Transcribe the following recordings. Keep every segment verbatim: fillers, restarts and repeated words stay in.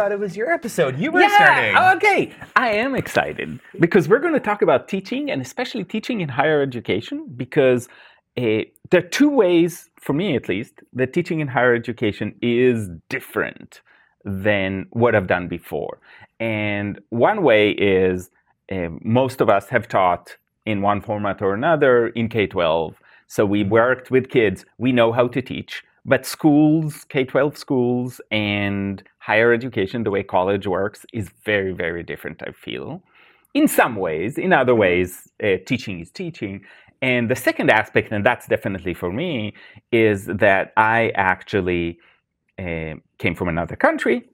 thought it was your episode. You were yeah. starting. Oh, okay. I am excited because we're going to talk about teaching, and especially teaching in higher education, because uh, there are two ways, for me at least, that teaching in higher education is different than what I've done before. And one way is uh, most of us have taught in one format or another in K twelve. So we worked with kids. We know how to teach. But schools, K twelve schools and higher education, the way college works, is very, very different, I feel. In some ways. In other ways, uh, teaching is teaching. And the second aspect, and that's definitely for me, is that I actually uh, came from another country.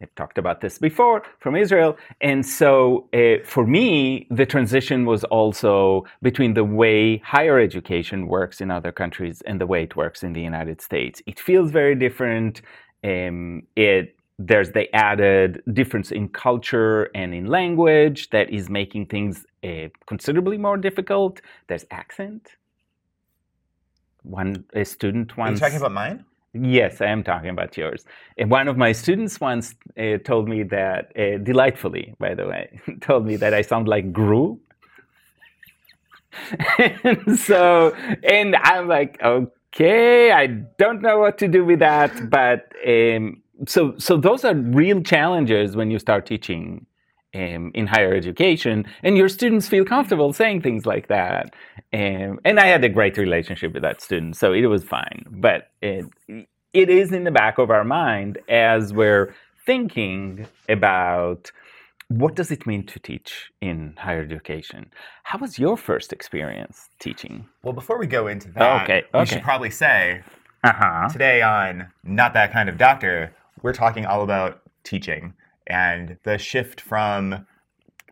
I've talked about this before, from Israel. And so uh, for me, the transition was also between the way higher education works in other countries and the way it works in the United States. It feels very different. Um, it there's the added difference in culture and in language that is making things uh, considerably more difficult. There's accent. One a student once... Are you talking about mine? Yes, I am talking about yours. And one of my students once uh, told me that, uh, delightfully, by the way, told me that I sound like Gru. and so, and I'm like, okay, I don't know what to do with that. But um, so, so those are real challenges when you start teaching um, in higher education, and your students feel comfortable saying things like that. Um, and I had a great relationship with that student, so it was fine. But it, it is in the back of our mind as we're thinking about what does it mean to teach in higher education. How was your first experience teaching? Well, before we go into that, okay, okay. we should probably say uh-huh. today on Not That Kind of Doctor, we're talking all about teaching and the shift from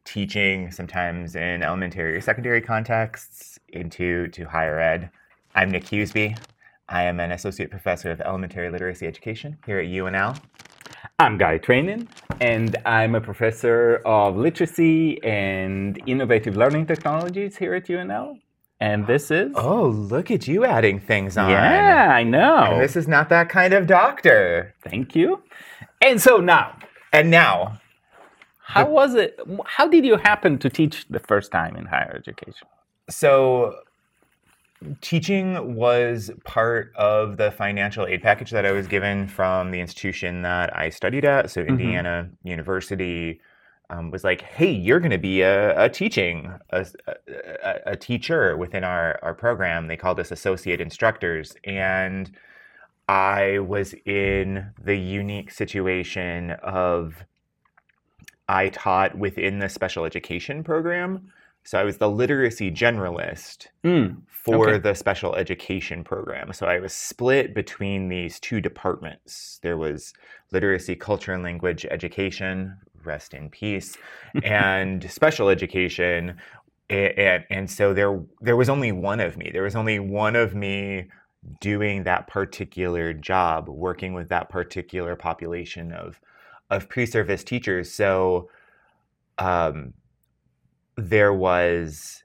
teaching sometimes in elementary or secondary contexts into to higher ed. I'm Nick Hughesby. I am an associate professor of elementary literacy education here at U N L. I'm Guy Trainin, and I'm a professor of literacy and innovative learning technologies here at U N L. And this is... Oh, look at you adding things on. Yeah, I know. And this is Not That Kind of Doctor. Thank you. And so now... And now... How was it? How did you happen to teach the first time in higher education? So teaching was part of the financial aid package that I was given from the institution that I studied at. So Indiana mm-hmm. University um, was like, hey, you're going to be a, a teaching, a, a, a teacher within our, our program. They called us associate instructors. And I was in the unique situation of... I taught within the special education program. So I was the literacy generalist mm, for okay. the special education program. So I was split between these two departments. There was literacy, culture, and language education, rest in peace, and special education. And, and, and so there, there was only one of me. There was only one of me doing that particular job, working with that particular population of of pre-service teachers. So um, there was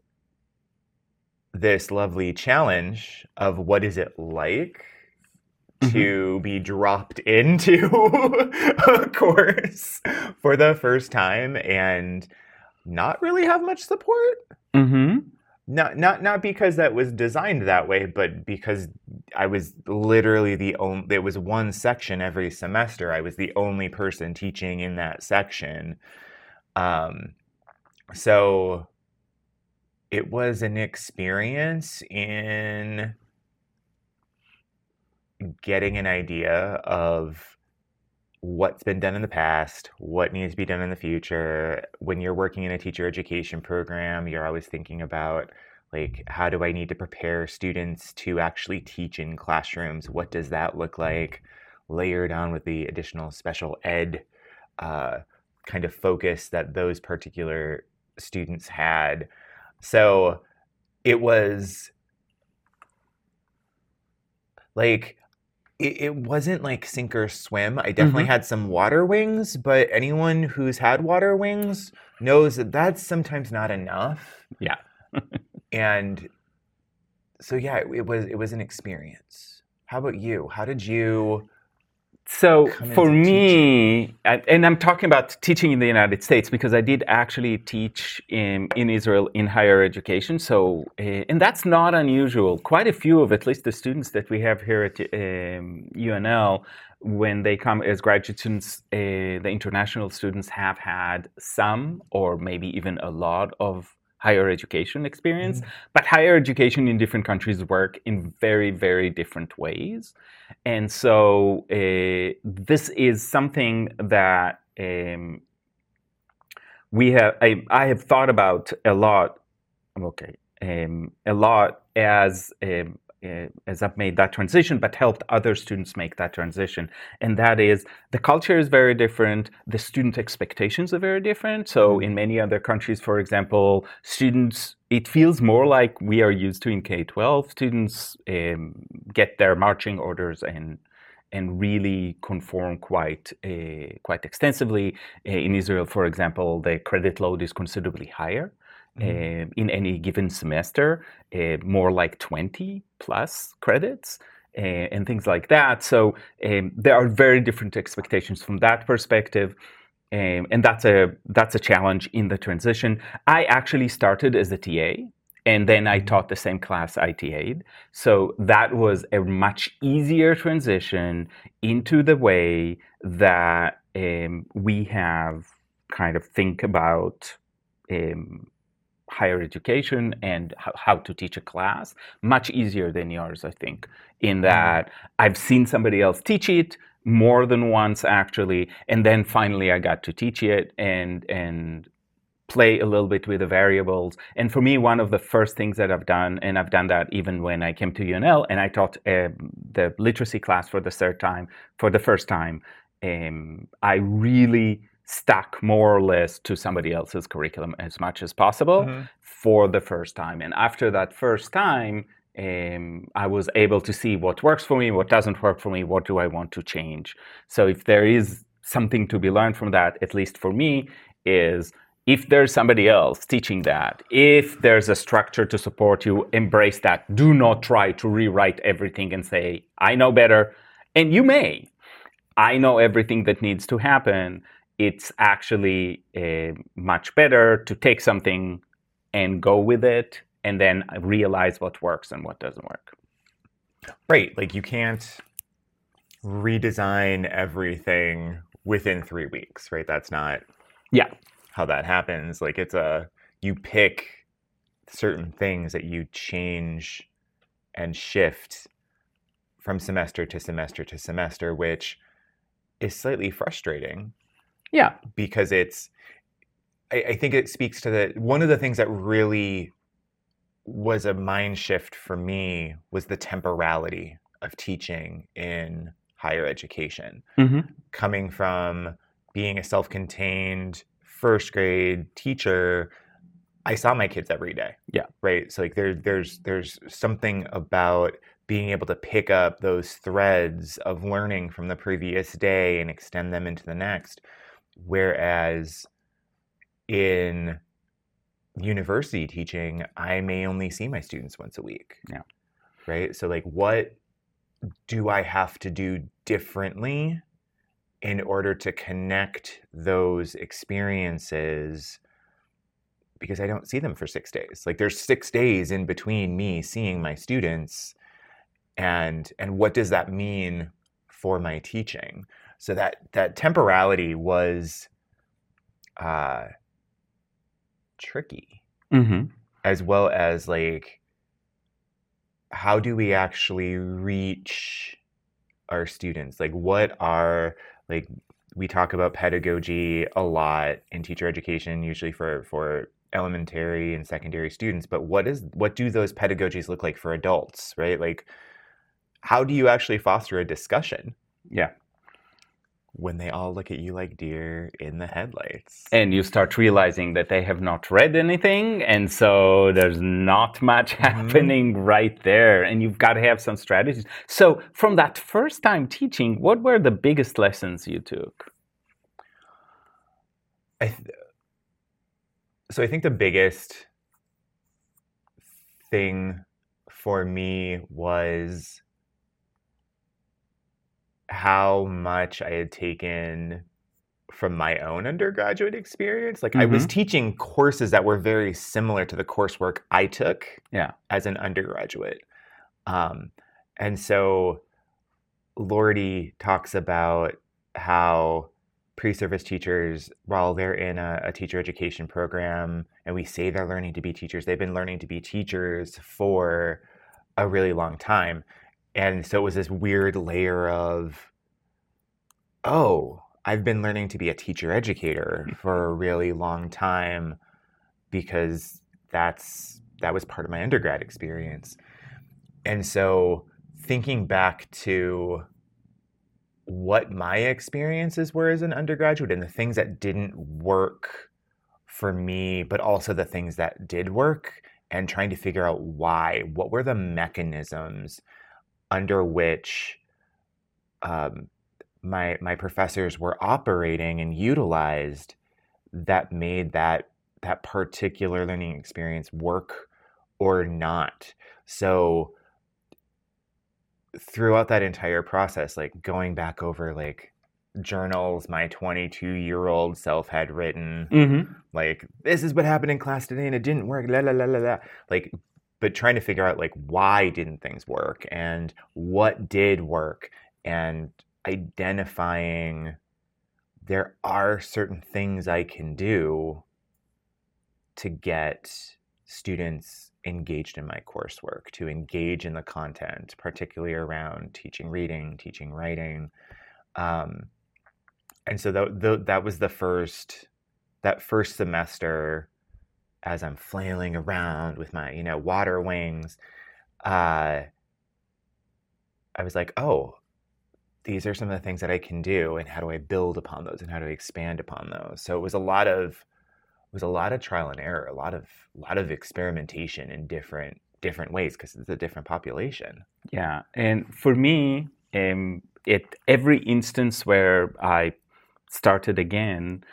this lovely challenge of what is it like mm-hmm. to be dropped into a course for the first time and not really have much support. Mm-hmm. Not not not because that was designed that way, but because I was literally the only, there was one section every semester. I was the only person teaching in that section. Um, so it was an experience in getting an idea of what's been done in the past, what needs to be done in the future. When you're working in a teacher education program, you're always thinking about, like, how do I need to prepare students to actually teach in classrooms? What does that look like? Layered on with the additional special ed uh, kind of focus that those particular students had. So it was like... It wasn't like sink or swim. I definitely mm-hmm. had some water wings, but anyone who's had water wings knows that that's sometimes not enough. Yeah. And so, yeah, it, it was it was an experience. How about you? How did you So for me, and I'm talking about teaching in the United States because I did actually teach in, in Israel in higher education. So, uh, and that's not unusual. Quite a few of at least the students that we have here at um, U N L, when they come as graduate students, uh, the international students have had some or maybe even a lot of higher education experience. Mm-hmm. But higher education in different countries work in very, very different ways. And so uh, this is something that um, we have, I, I have thought about a lot, okay, um, a lot as um, uh, as I've made that transition, but helped other students make that transition. And that is, the culture is very different, the student expectations are very different. So in many other countries, for example, students, it feels more like we are used to in K twelve, students um, get their marching orders and and really conform quite uh, quite extensively. In Israel, for example, the credit load is considerably higher. Mm-hmm. Uh, in any given semester, uh, more like twenty plus credits uh, and things like that. So um, there are very different expectations from that perspective. Um, and that's a that's a challenge in the transition. I actually started as a T A and then I taught the same class I T A'd. So that was a much easier transition into the way that um, we have kind of think about um, higher education and how to teach a class, much easier than yours, I think, in that I've seen somebody else teach it more than once, actually, and then finally I got to teach it and and play a little bit with the variables. And for me, one of the first things that I've done, and I've done that even when I came to U N L, and I taught uh, the literacy class for the third time, for the first time, um, I really stuck more or less to somebody else's curriculum as much as possible mm-hmm. for the first time. And after that first time, um, I was able to see what works for me, what doesn't work for me, what do I want to change. So if there is something to be learned from that, at least for me, is if there's somebody else teaching that, if there's a structure to support you, embrace that. Do not try to rewrite everything and say, I know better. And you may. I know everything that needs to happen. It's actually uh, much better to take something and go with it and then realize what works and what doesn't work. Right. Like you can't redesign everything within three weeks, right? That's not yeah. how that happens. Like it's a, you pick certain things that you change and shift from semester to semester to semester, which is slightly frustrating. Yeah. Because it's, I, I think it speaks to the, one of the things that really was a mind shift for me was the temporality of teaching in higher education. Mm-hmm. Coming from being a self-contained first grade teacher, I saw my kids every day. Yeah. Right? So like there, there's there's something about being able to pick up those threads of learning from the previous day and extend them into the next. Whereas in university teaching, I may only see my students once a week. Yeah. Right? So like what do I have to do differently in order to connect those experiences? Because I don't see them for six days. Like there's six days in between me seeing my students and and what does that mean for my teaching? So that that temporality was uh, tricky, mm-hmm. as well as like, how do we actually reach our students? Like, what are like we talk about pedagogy a lot in teacher education, usually for for elementary and secondary students. But what is what do those pedagogies look like for adults? Right, like how do you actually foster a discussion? Yeah. When they all look at you like deer in the headlights. And you start realizing that they have not read anything, and so there's not much mm-hmm. happening right there, and you've got to have some strategies. So from that first time teaching, what were the biggest lessons you took? I th- so I think the biggest thing for me was how much I had taken from my own undergraduate experience. Like, mm-hmm. I was teaching courses that were very similar to the coursework I took yeah. as an undergraduate. Um, and so Lordy talks about how pre-service teachers, while they're in a, a teacher education program, and we say they're learning to be teachers, they've been learning to be teachers for a really long time. And so it was this weird layer of, oh, I've been learning to be a teacher educator for a really long time because that's that was part of my undergrad experience. And so thinking back to what my experiences were as an undergraduate and the things that didn't work for me, but also the things that did work, and trying to figure out why, what were the mechanisms under which um, my my professors were operating and utilized that made that that particular learning experience work or not. So throughout that entire process, like going back over like journals my twenty-two-year-old self had written, mm-hmm. like, this is what happened in class today and it didn't work, la la la la la. Like, but trying to figure out like why didn't things work and what did work, and identifying there are certain things I can do to get students engaged in my coursework, to engage in the content, particularly around teaching reading, teaching writing. Um, and so th- th- that was the first, that first semester, as I'm flailing around with my, you know, water wings, uh, I was like, oh, these are some of the things that I can do, and how do I build upon those, and how do I expand upon those? So it was a lot of, it was a lot of trial and error, a lot of, a lot of experimentation in different, different ways, because it's a different population. Yeah, and for me, um, at every instance where I started again,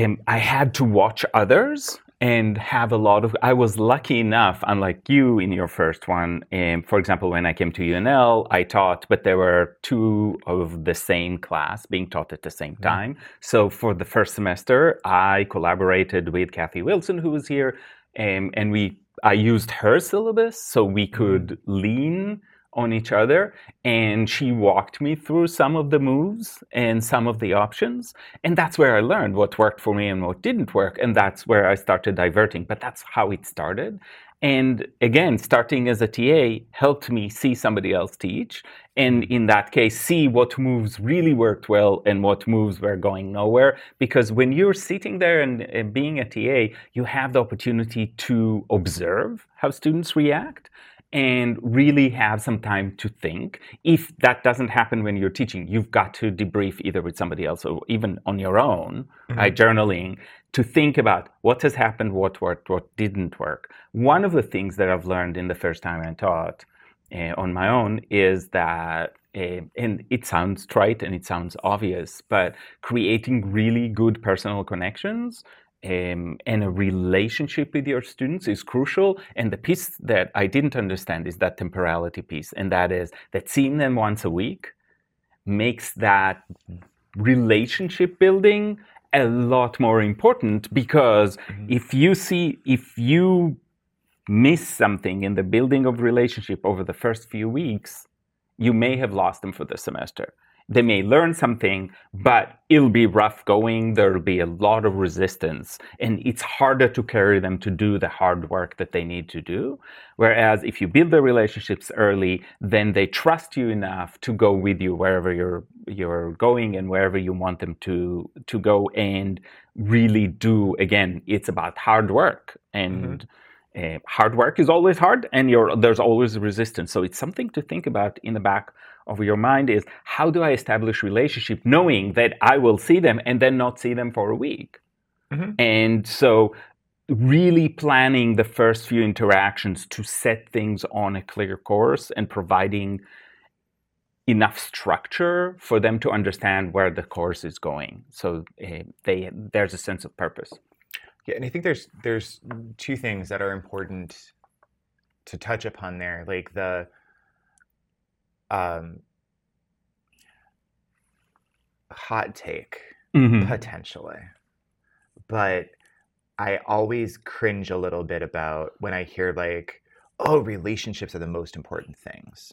um, I had to watch others. And have a lot of, I was lucky enough, unlike you in your first one, um, for example, when I came to U N L, I taught, but there were two of the same class being taught at the same mm-hmm. time. So for the first semester, I collaborated with Kathy Wilson, who was here, um, and we I used her syllabus so we could lean on each other, and she walked me through some of the moves and some of the options, and that's where I learned what worked for me and what didn't work, and that's where I started diverting. But that's how it started. And again, starting as a T A helped me see somebody else teach, and in that case, see what moves really worked well and what moves were going nowhere. Because when you're sitting there and, and being a T A, you have the opportunity to observe how students react and really have some time to think. If that doesn't happen when you're teaching, you've got to debrief either with somebody else or even on your own, mm-hmm. by journaling, to think about what has happened, what worked, what didn't work. One of the things that I've learned in the first time I taught uh, on my own is that, uh, and it sounds trite and it sounds obvious, but creating really good personal connections Um, and a relationship with your students is crucial. And the piece that I didn't understand is that temporality piece. And that is that seeing them once a week makes that relationship building a lot more important, because mm-hmm. if you see, if you miss something in the building of relationship over the first few weeks, you may have lost them for the semester. They may learn something, but it'll be rough going. There'll be a lot of resistance, and it's harder to carry them to do the hard work that they need to do. Whereas if you build the relationships early, then they trust you enough to go with you wherever you're you're going and wherever you want them to to go, and really do. Again, it's about hard work, and mm-hmm. uh, hard work is always hard, and you're, there's always resistance. So it's something to think about in the back of your mind, is how do I establish relationship knowing that I will see them and then not see them for a week? Mm-hmm. And so really planning the first few interactions to set things on a clear course and providing enough structure for them to understand where the course is going. So uh, they there's a sense of purpose. Yeah, and I think there's there's two things that are important to touch upon there, like the Um, hot take, mm-hmm. potentially. But I always cringe a little bit about when I hear like, oh, relationships are the most important things.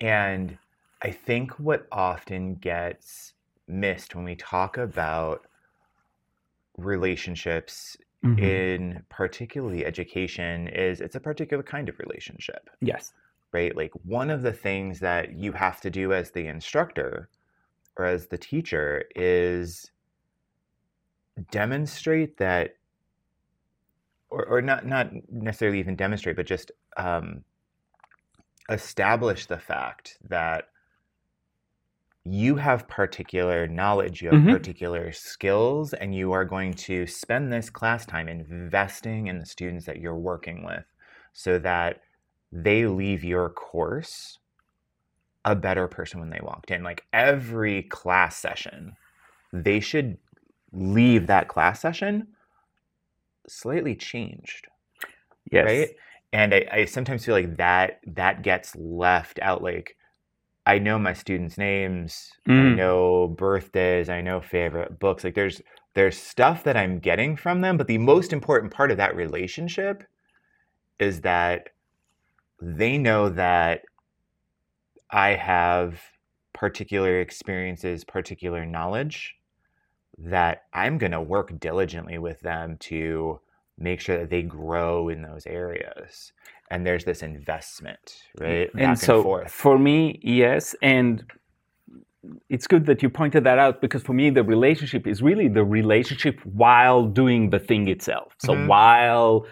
And I think what often gets missed when we talk about relationships mm-hmm. in particularly education is it's a particular kind of relationship. Yes. Right? Like one of the things that you have to do as the instructor or as the teacher is demonstrate that, or, or not, not necessarily even demonstrate, but just um, establish the fact that you have particular knowledge, you have mm-hmm. particular skills, and you are going to spend this class time investing in the students that you're working with so that they leave your course a better person when they walked in. Like every class session, they should leave that class session slightly changed. Yes. Right? And I, I sometimes feel like that that gets left out. Like, I know my students' names, mm. I know birthdays, I know favorite books. Like there's there's stuff that I'm getting from them, but the most important part of that relationship is that they know that I have particular experiences, particular knowledge that I'm going to work diligently with them to make sure that they grow in those areas. And there's this investment, right? And back so and forth. For me, yes. And it's good that you pointed that out, because for me, the relationship is really the relationship while doing the thing itself. So mm-hmm. while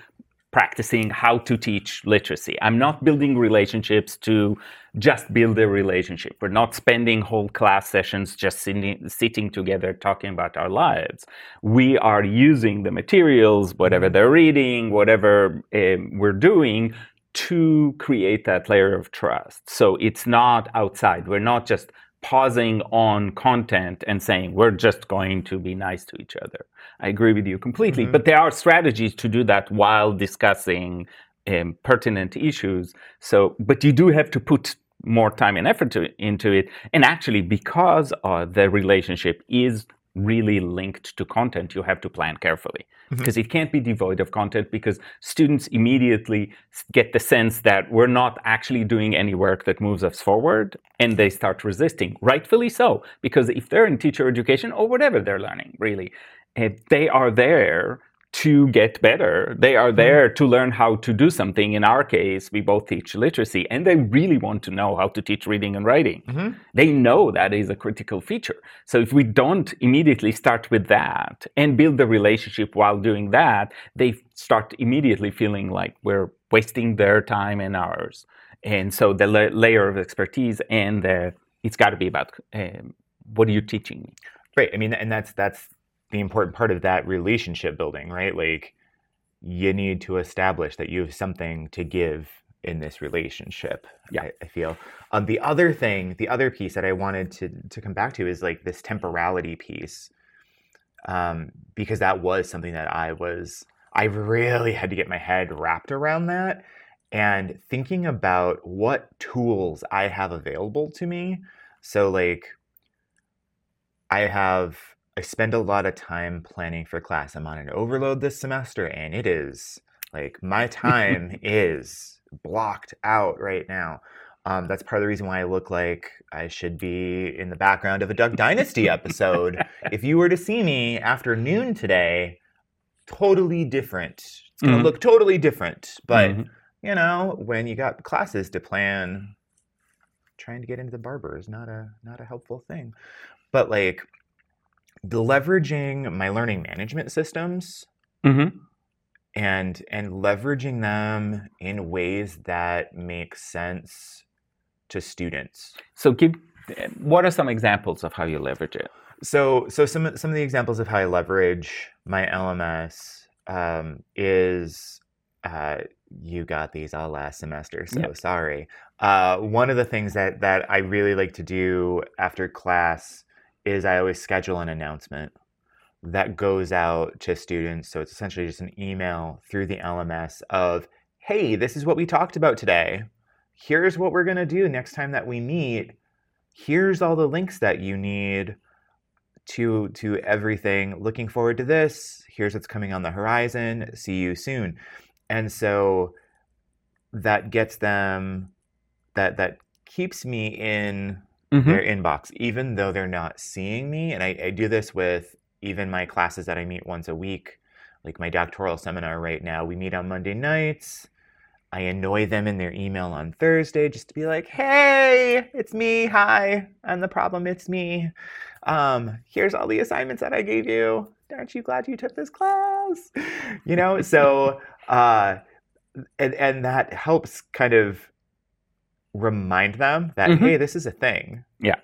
practicing how to teach literacy. I'm not building relationships to just build a relationship. We're not spending whole class sessions just sitting, sitting together talking about our lives. We are using the materials, whatever they're reading, whatever um, we're doing, to create that layer of trust. So it's not outside. We're not just pausing on content and saying, we're just going to be nice to each other. I agree with you completely. Mm-hmm. But there are strategies to do that while discussing um, pertinent issues. So, but you do have to put more time and effort to, into it. And actually, because uh, the relationship is really linked to content, you have to plan carefully. Mm-hmm. Because it can't be devoid of content, because students immediately get the sense that we're not actually doing any work that moves us forward, and they start resisting, rightfully so. Because if they're in teacher education or whatever they're learning, really, they are there to get better. They are there to learn how to do something. In our case, we both teach literacy, and they really want to know how to teach reading and writing. Mm-hmm. They know that is a critical feature. So if we don't immediately start with that and build the relationship while doing that, they start immediately feeling like we're wasting their time and ours. And so the la- layer of expertise and the, it's got to be about, um, what are you teaching me? Right. I mean, and that's that's... the important part of that relationship building, right? Like you need to establish that you have something to give in this relationship. Yeah. I, I feel. Um, the other thing, the other piece that I wanted to to come back to is like this temporality piece, um, because that was something that I was, I really had to get my head wrapped around that, and thinking about what tools I have available to me. So like I have, I spend a lot of time planning for class. I'm on an overload this semester, and it is like my time is blocked out right now. Um, that's part of the reason why I look like I should be in the background of a Duck Dynasty episode. If you were to see me after noon today, totally different. It's going to mm-hmm. look totally different. But, mm-hmm. you know, when you got classes to plan, trying to get into the barber is not a, not a helpful thing. But like, leveraging my learning management systems mm-hmm. and and leveraging them in ways that make sense to students. So give, what are some examples of how you leverage it? So so some, some of the examples of how I leverage my L M S um, is, uh, you got these all last semester, so yep. sorry. Uh, one of the things that, that I really like to do after class is I always schedule an announcement that goes out to students. So it's essentially just an email through the L M S of, hey, this is what we talked about today. Here's what we're going to do next time that we meet. here's all the links that you need to to everything. Looking forward to this. Here's what's coming on the horizon. See you soon. And so that gets them, that that keeps me in mm-hmm. their inbox, even though they're not seeing me. And I, I do this with even my classes that I meet once a week, like my doctoral seminar right now. We meet on Monday nights. I annoy them in their email on Thursday just to be like, hey, it's me. Hi, I'm the problem. It's me. Um, here's all the assignments that I gave you. Aren't you glad you took this class? You know, so uh, and, and that helps kind of remind them that, mm-hmm. hey, this is a thing. Yeah.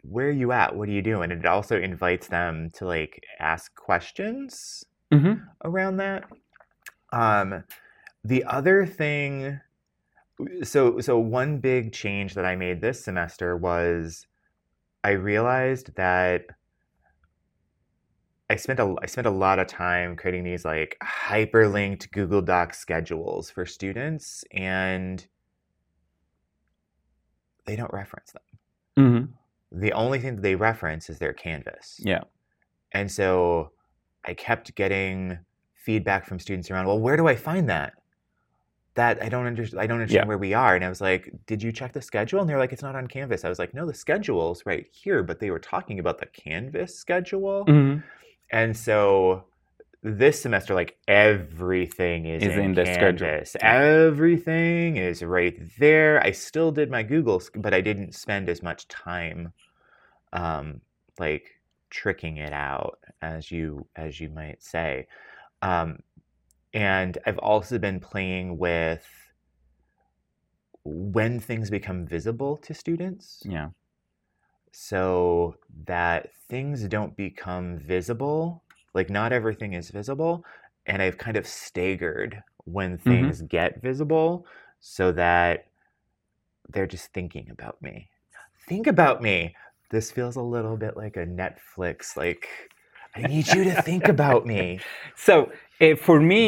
Where are you at? What are you doing? And it also invites them to like ask questions mm-hmm. around that. Um, The other thing, so so one big change that I made this semester was I realized that I spent a I spent a lot of time creating these like hyperlinked Google Doc schedules for students, and they don't reference them. Mm-hmm. The only thing that they reference is their Canvas. Yeah. And so I kept getting feedback from students around, well, where do I find that? That I don't understand. I don't understand yeah. where we are. And I was like, did you check the schedule? And they're like, it's not on Canvas. I was like, no, the schedule's right here. But they were talking about the Canvas schedule. Mm-hmm. And so this semester, like everything is, is in, in the Canvas. Schedule. Everything is right there. I still did my Google, but I didn't spend as much time, um, like tricking it out, as you as you might say. Um, And I've also been playing with when things become visible to students. Yeah. So that things don't become visible, like not everything is visible. And I've kind of staggered when things mm-hmm. get visible so that they're just thinking about me. Think about me. This feels a little bit like a Netflix, like, I need you to think about me. So... For me,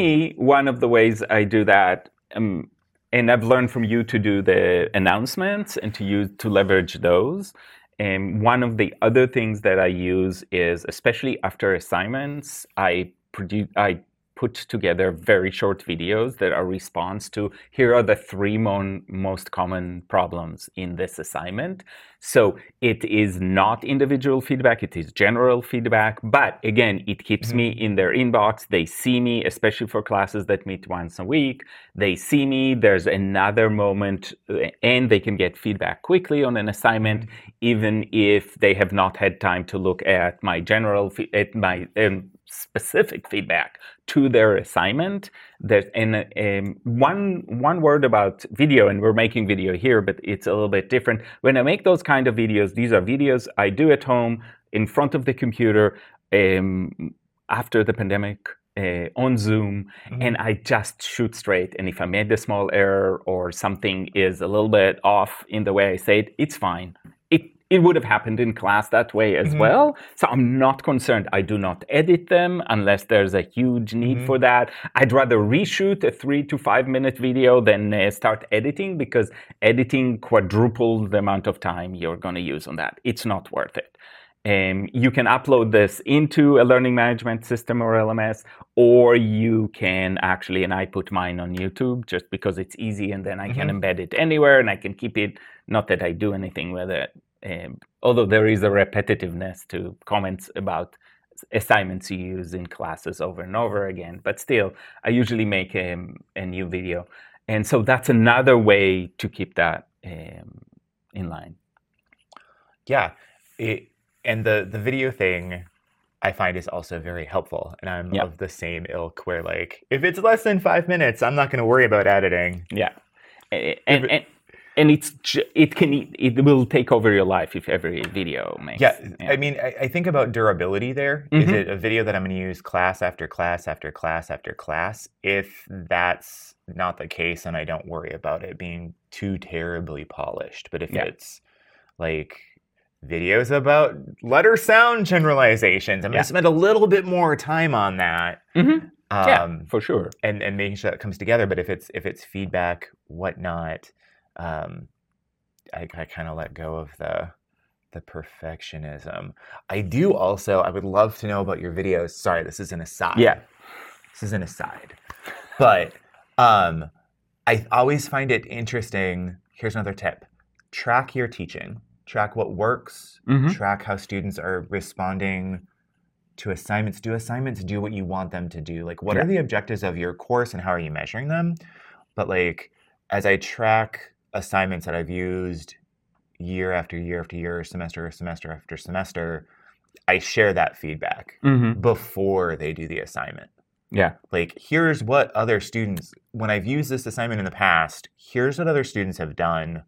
one of the ways I do that, um, and I've learned from you to do the announcements and to use to leverage those. And one of the other things that I use is, especially after assignments, I produce, I put together very short videos that are response to, here are the three mon- most common problems in this assignment. So it is not individual feedback, it is general feedback, but again, it keeps mm-hmm. me in their inbox. They see me, especially for classes that meet once a week. They see me, there's another moment, and they can get feedback quickly on an assignment, mm-hmm. even if they have not had time to look at my general, fe- at my um, specific feedback to their assignment. There's, and um, one one word about video, and we're making video here, but it's a little bit different. When I make those kind of videos, these are videos I do at home in front of the computer um, after the pandemic uh, on Zoom, mm-hmm. and I just shoot straight. And if I made a small error or something is a little bit off in the way I say it, it's fine. It would have happened in class that way as mm-hmm. well. So I'm not concerned. I do not edit them unless there's a huge need mm-hmm. for that. I'd rather reshoot a three to five minute video than uh, start editing, because editing quadruples the amount of time you're going to use on that. It's not worth it. Um, you can upload this into a learning management system or L M S, or you can actually, and I put mine on YouTube just because it's easy, and then I mm-hmm. can embed it anywhere and I can keep it. Not that I do anything with it. Um, although there is a repetitiveness to comments about assignments you use in classes over and over again, but still, I usually make um, a new video. And so that's another way to keep that um, in line. Yeah. It, and the, the video thing I find is also very helpful. And I'm yeah. of the same ilk where, like, if it's less than five minutes, I'm not going to worry about editing. Yeah. And, and, and And it's it can it will take over your life if every video makes. Yeah, yeah. I mean, I, I think about durability there. Mm-hmm. Is it a video that I'm going to use class after class after class after class? If that's not the case, then I don't worry about it being too terribly polished. But if yeah. it's like videos about letter sound generalizations, I'm yeah. going to spend a little bit more time on that. Mm-hmm. Um, yeah, for sure. And and making sure that comes together. But if it's if it's feedback, whatnot. Um, I, I kind of let go of the The perfectionism. I do also, I would love to know about your videos. Sorry, this is an aside. Yeah. This is an aside. But um, I always find it interesting. Here's another tip. Track your teaching. Track what works. Mm-hmm. Track how students are responding to assignments. Do assignments do what you want them to do? Like, what yeah. are the objectives of your course and how are you measuring them? But like, as I track assignments that I've used year after year after year, semester after semester after semester, I share that feedback mm-hmm. before they do the assignment. Yeah. Like, here's what other students, when I've used this assignment in the past, here's what other students have done.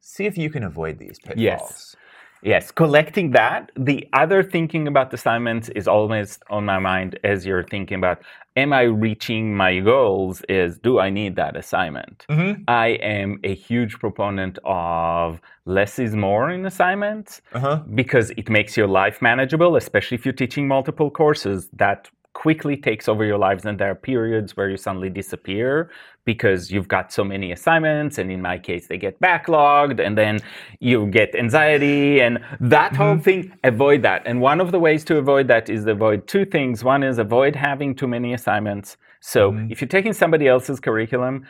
See if you can avoid these pitfalls. Yes. Yes, collecting that. The other thinking about assignments is always on my mind as you're thinking about, am I reaching my goals? Is, do I need that assignment? Mm-hmm. I am a huge proponent of less is more in assignments uh-huh. because it makes your life manageable, especially if you're teaching multiple courses. That quickly takes over your lives, and there are periods where you suddenly disappear because you've got so many assignments, and in my case they get backlogged, and then you get anxiety and that mm-hmm. whole thing. Avoid that. And one of the ways to avoid that is to avoid two things. One is avoid having too many assignments. So mm-hmm. if you're taking somebody else's curriculum,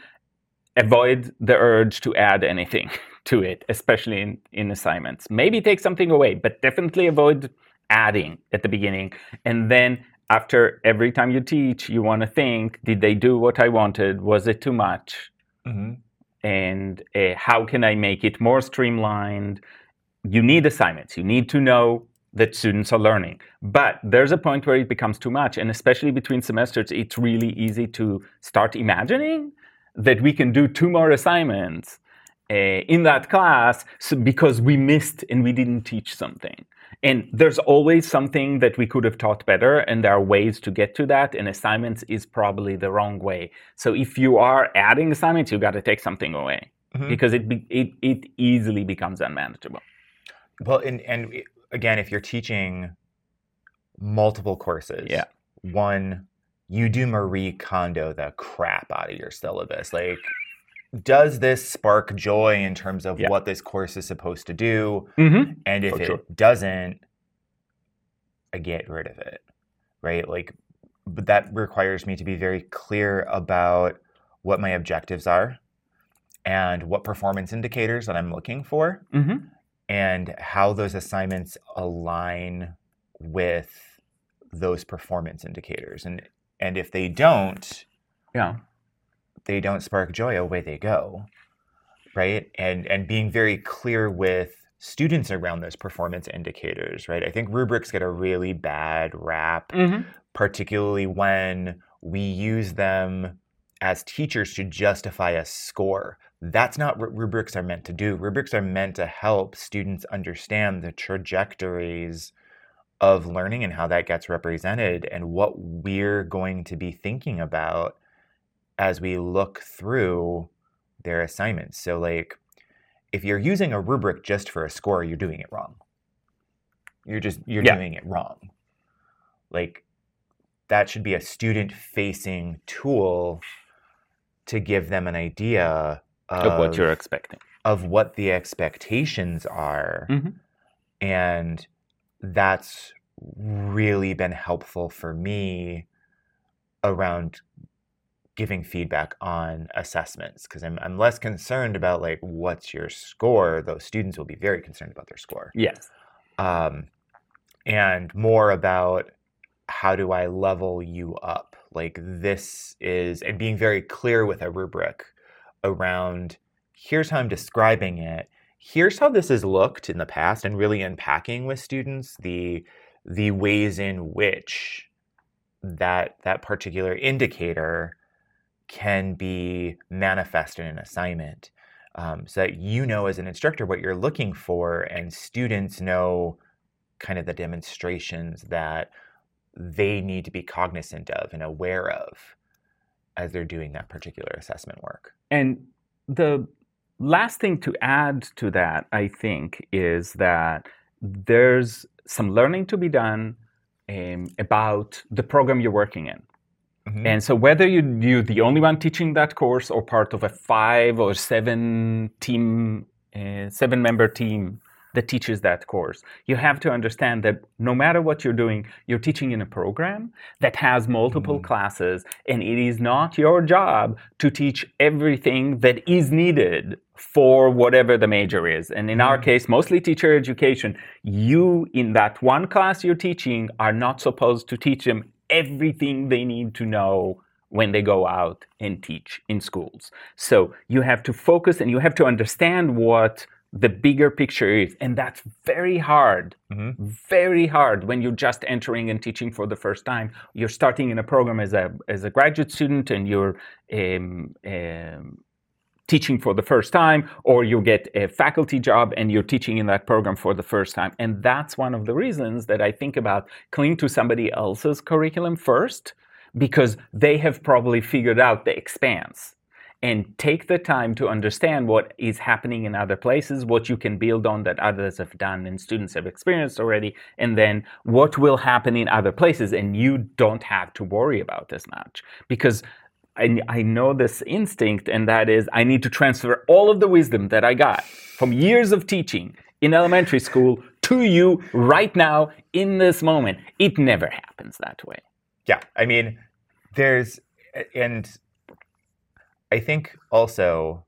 avoid the urge to add anything to it, especially in, in assignments. Maybe take something away, but definitely avoid adding at the beginning. And then after every time you teach, you want to think, did they do what I wanted? Was it too much? Mm-hmm. And uh, how can I make it more streamlined? You need assignments. You need to know that students are learning. But there's a point where it becomes too much. And especially between semesters, it's really easy to start imagining that we can do two more assignments uh, in that class because we missed and we didn't teach something. And there's always something that we could have taught better, and there are ways to get to that, and assignments is probably the wrong way. So if you are adding assignments, you got to take something away mm-hmm. because it, be, it it easily becomes unmanageable. Well, and, and again, if you're teaching multiple courses, yeah. one, you do Marie Kondo the crap out of your syllabus. Like, does this spark joy in terms of yeah. what this course is supposed to do? Mm-hmm. And if For it sure. doesn't, I get rid of it, right? Like, but that requires me to be very clear about what my objectives are and what performance indicators that I'm looking for mm-hmm. and how those assignments align with those performance indicators. And and if they don't... yeah. they don't spark joy, away they go, right? And and being very clear with students around those performance indicators, right? I think rubrics get a really bad rap, mm-hmm. particularly when we use them as teachers to justify a score. That's not what rubrics are meant to do. Rubrics are meant to help students understand the trajectories of learning and how that gets represented and what we're going to be thinking about as we look through their assignments. So like, if you're using a rubric just for a score, you're doing it wrong. You're just, you're yeah. doing it wrong. Like, that should be a student-facing tool to give them an idea of, of what you're expecting, of what the expectations are. Mm-hmm. And that's really been helpful for me around giving feedback on assessments, because I'm I'm less concerned about like what's your score, though students will be very concerned about their score. Yes, um, and more about how do I level you up? Like, this is, and being very clear with a rubric around, here's how I'm describing it, here's how this has looked in the past, and really unpacking with students the the ways in which that that particular indicator can be manifested in an assignment, um, so that you know as an instructor what you're looking for, and students know kind of the demonstrations that they need to be cognizant of and aware of as they're doing that particular assessment work. And the last thing to add to that, I think, is that there's some learning to be done um, about the program you're working in. Mm-hmm. And so whether you, you're the only one teaching that course or part of a five or seven team, uh, seven member team that teaches that course. You have to understand that no matter what you're doing, you're teaching in a program that has multiple mm. classes, and it is not your job to teach everything that is needed for whatever the major is. And in our case, mostly teacher education, you, in that one class you're teaching, are not supposed to teach them everything they need to know when they go out and teach in schools. So you have to focus and you have to understand what the bigger picture is. And that's very hard, mm-hmm. very hard when you're just entering and teaching for the first time. You're starting in a program as a as a graduate student, and you're um, um, teaching for the first time, or you get a faculty job and you're teaching in that program for the first time. And that's one of the reasons that I think about clinging to somebody else's curriculum first, because they have probably figured out the expanse, and take the time to understand what is happening in other places, what you can build on that others have done and students have experienced already, and then what will happen in other places. And you don't have to worry about as much, because I, I know this instinct, and that is, I need to transfer all of the wisdom that I got from years of teaching in elementary school to you right now in this moment. It never happens that way. Yeah, I mean, there's, and I think also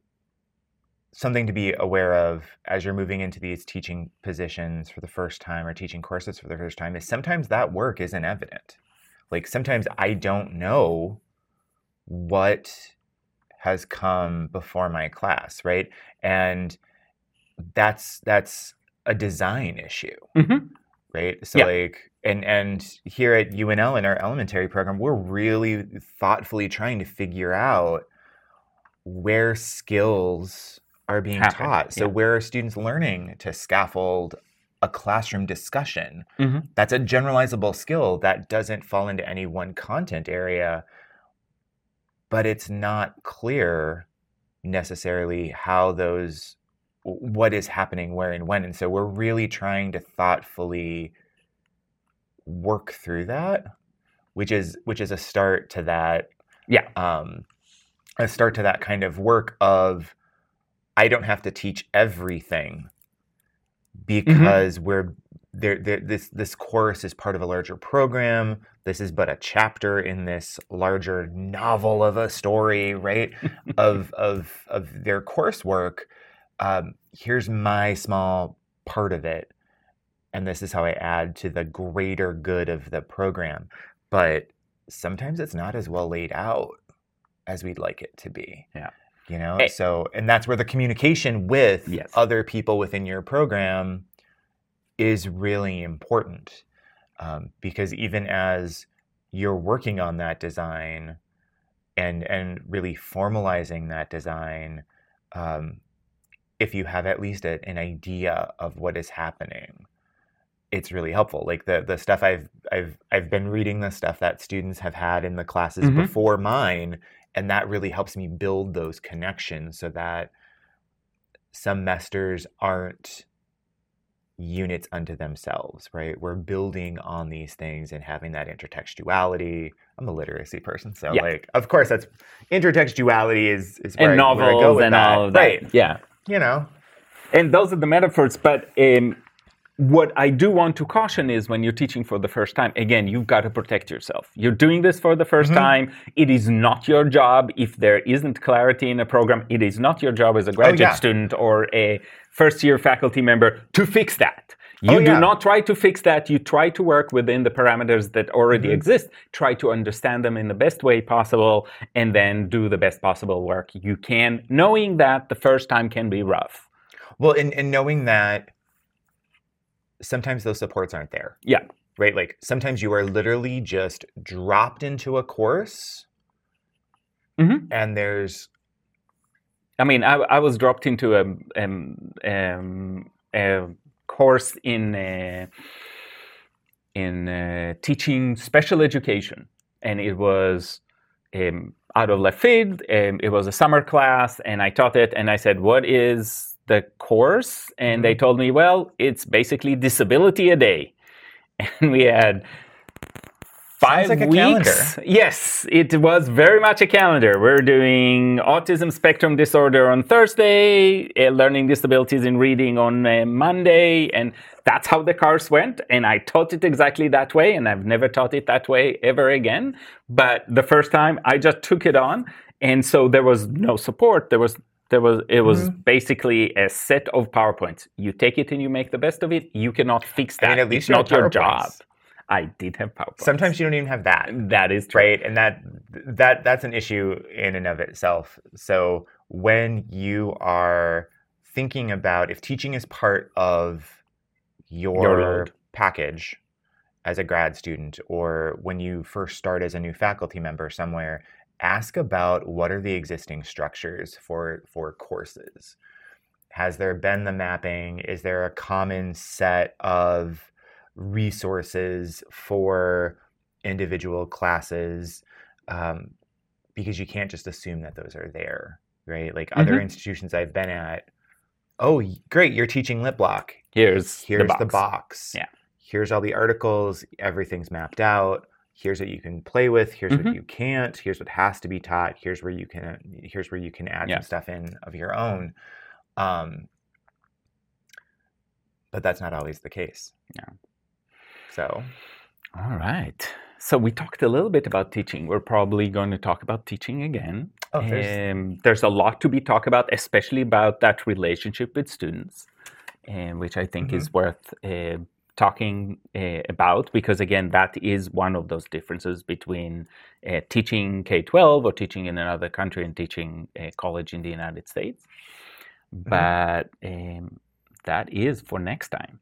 something to be aware of as you're moving into these teaching positions for the first time, or teaching courses for the first time, is sometimes that work isn't evident. Like, sometimes I don't know what has come before my class, right? And that's that's a design issue, mm-hmm. right? So yeah. like, and and here at U N L in our elementary program, we're really thoughtfully trying to figure out where skills are being Happen. taught. So yeah. where are students learning to scaffold a classroom discussion? Mm-hmm. That's a generalizable skill that doesn't fall into any one content area, but it's not clear necessarily how those, what is happening where and when. And so we're really trying to thoughtfully work through that, which is which is a start to that. Yeah. Um, a start to that kind of work of, I don't have to teach everything, because mm-hmm. we're There, there, this this course is part of a larger program. This is but a chapter in this larger novel of a story, right? of of of their coursework. Um, here's my small part of it, and this is how I add to the greater good of the program. But sometimes it's not as well laid out as we'd like it to be. Yeah, you know. Hey. So, and that's where the communication with yes. other people within your program is really important, um, because even as you're working on that design and and really formalizing that design, um, if you have at least a, an idea of what is happening, it's really helpful. Like the the stuff I've I've I've been reading, the stuff that students have had in the classes mm-hmm. before mine, and that really helps me build those connections so that semesters aren't units unto themselves, right? We're building on these things and having that intertextuality. I'm a literacy person, so yeah. like, of course, that's intertextuality is is where and I, novels where I go with and that. all of that, right? Yeah, you know, and those are the metaphors. But um, what I do want to caution is, when you're teaching for the first time, again, you've got to protect yourself. You're doing this for the first mm-hmm. time. It is not your job. If there isn't clarity in a program, it is not your job as a graduate oh, yeah. student or a first-year faculty member to fix that. You oh, yeah. do not try to fix that. You try to work within the parameters that already mm-hmm. exist, try to understand them in the best way possible, and then do the best possible work you can, knowing that the first time can be rough. Well, and, and knowing that sometimes those supports aren't there. Yeah. Right? Like, sometimes you are literally just dropped into a course, mm-hmm. and there's... I mean, I, I was dropped into a, um, um, a course in uh, in uh, teaching special education, and it was um, out of left field. Um, it was a summer class, and I taught it, and I said, what is the course? And they told me, well, it's basically disability a day. And we had Five like weeks. Yes, it was very much a calendar. We're doing autism spectrum disorder on Thursday, uh, learning disabilities in reading on uh, Monday, and that's how the course went. And I taught it exactly that way, and I've never taught it that way ever again. But the first time, I just took it on, and so there was no support. There was there was it was mm-hmm. basically a set of PowerPoints. You take it and you make the best of it. You cannot fix that. I mean, at least it's not your job. I did have PowerPoint. Sometimes you don't even have that. That is true. Right? And that that that's an issue in and of itself. So when you are thinking about if teaching is part of your, your package as a grad student, or when you first start as a new faculty member somewhere, ask about what are the existing structures for for courses. Has there been the mapping? Is there a common set of resources for individual classes, um, because you can't just assume that those are there, right? Like mm-hmm. other institutions I've been at, oh, great, you're teaching lip block. Here's, Here's the box. the box. Yeah. Here's all the articles. Everything's mapped out. Here's what you can play with. Here's mm-hmm. what you can't. Here's what has to be taught. Here's where you can, here's where you can add yeah. some stuff in of your own. Um, but that's not always the case. Yeah. So, all right. So we talked a little bit about teaching. We're probably going to talk about teaching again. Oh, there's... Um, there's a lot to be talked about, especially about that relationship with students, um, which I think mm-hmm. is worth uh, talking uh, about, because, again, that is one of those differences between uh, teaching K twelve or teaching in another country and teaching uh, college in the United States. Mm-hmm. But um, that is for next time.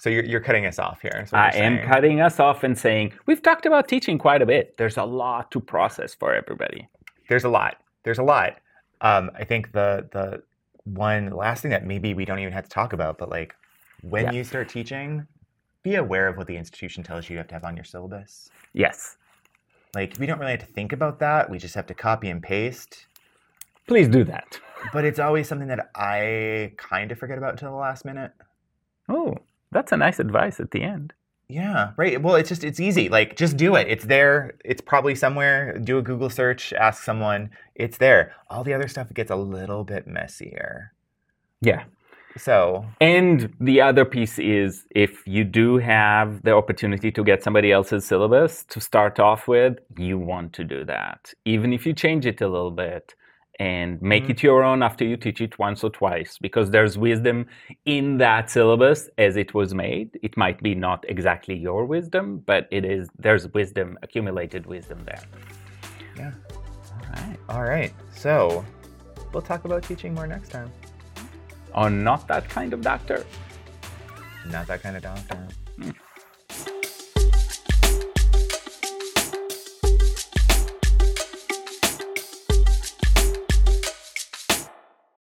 So you're, you're cutting us off here. I am cutting us off and saying, we've talked about teaching quite a bit. There's a lot to process for everybody. There's a lot. There's a lot. Um, I think the the one last thing that maybe we don't even have to talk about, but like when yeah. you start teaching, be aware of what the institution tells you you have to have on your syllabus. Yes. Like we don't really have to think about that. We just have to copy and paste. Please do that. But it's always something that I kind of forget about until the last minute. Oh. That's a nice advice at the end. Yeah, right. Well, it's just, it's easy. Like, just do it. It's there. It's probably somewhere. Do a Google search, ask someone. It's there. All the other stuff gets a little bit messier. Yeah. So. And the other piece is if you do have the opportunity to get somebody else's syllabus to start off with, you want to do that. Even if you change it a little bit. And make mm-hmm. it your own after you teach it once or twice, because there's wisdom in that syllabus as it was made. It might be not exactly your wisdom, but it is. There's wisdom, accumulated wisdom there. Yeah. All right. All right. So we'll talk about teaching more next time. On Not That Kind of Doctor. Not That Kind of Doctor. Mm.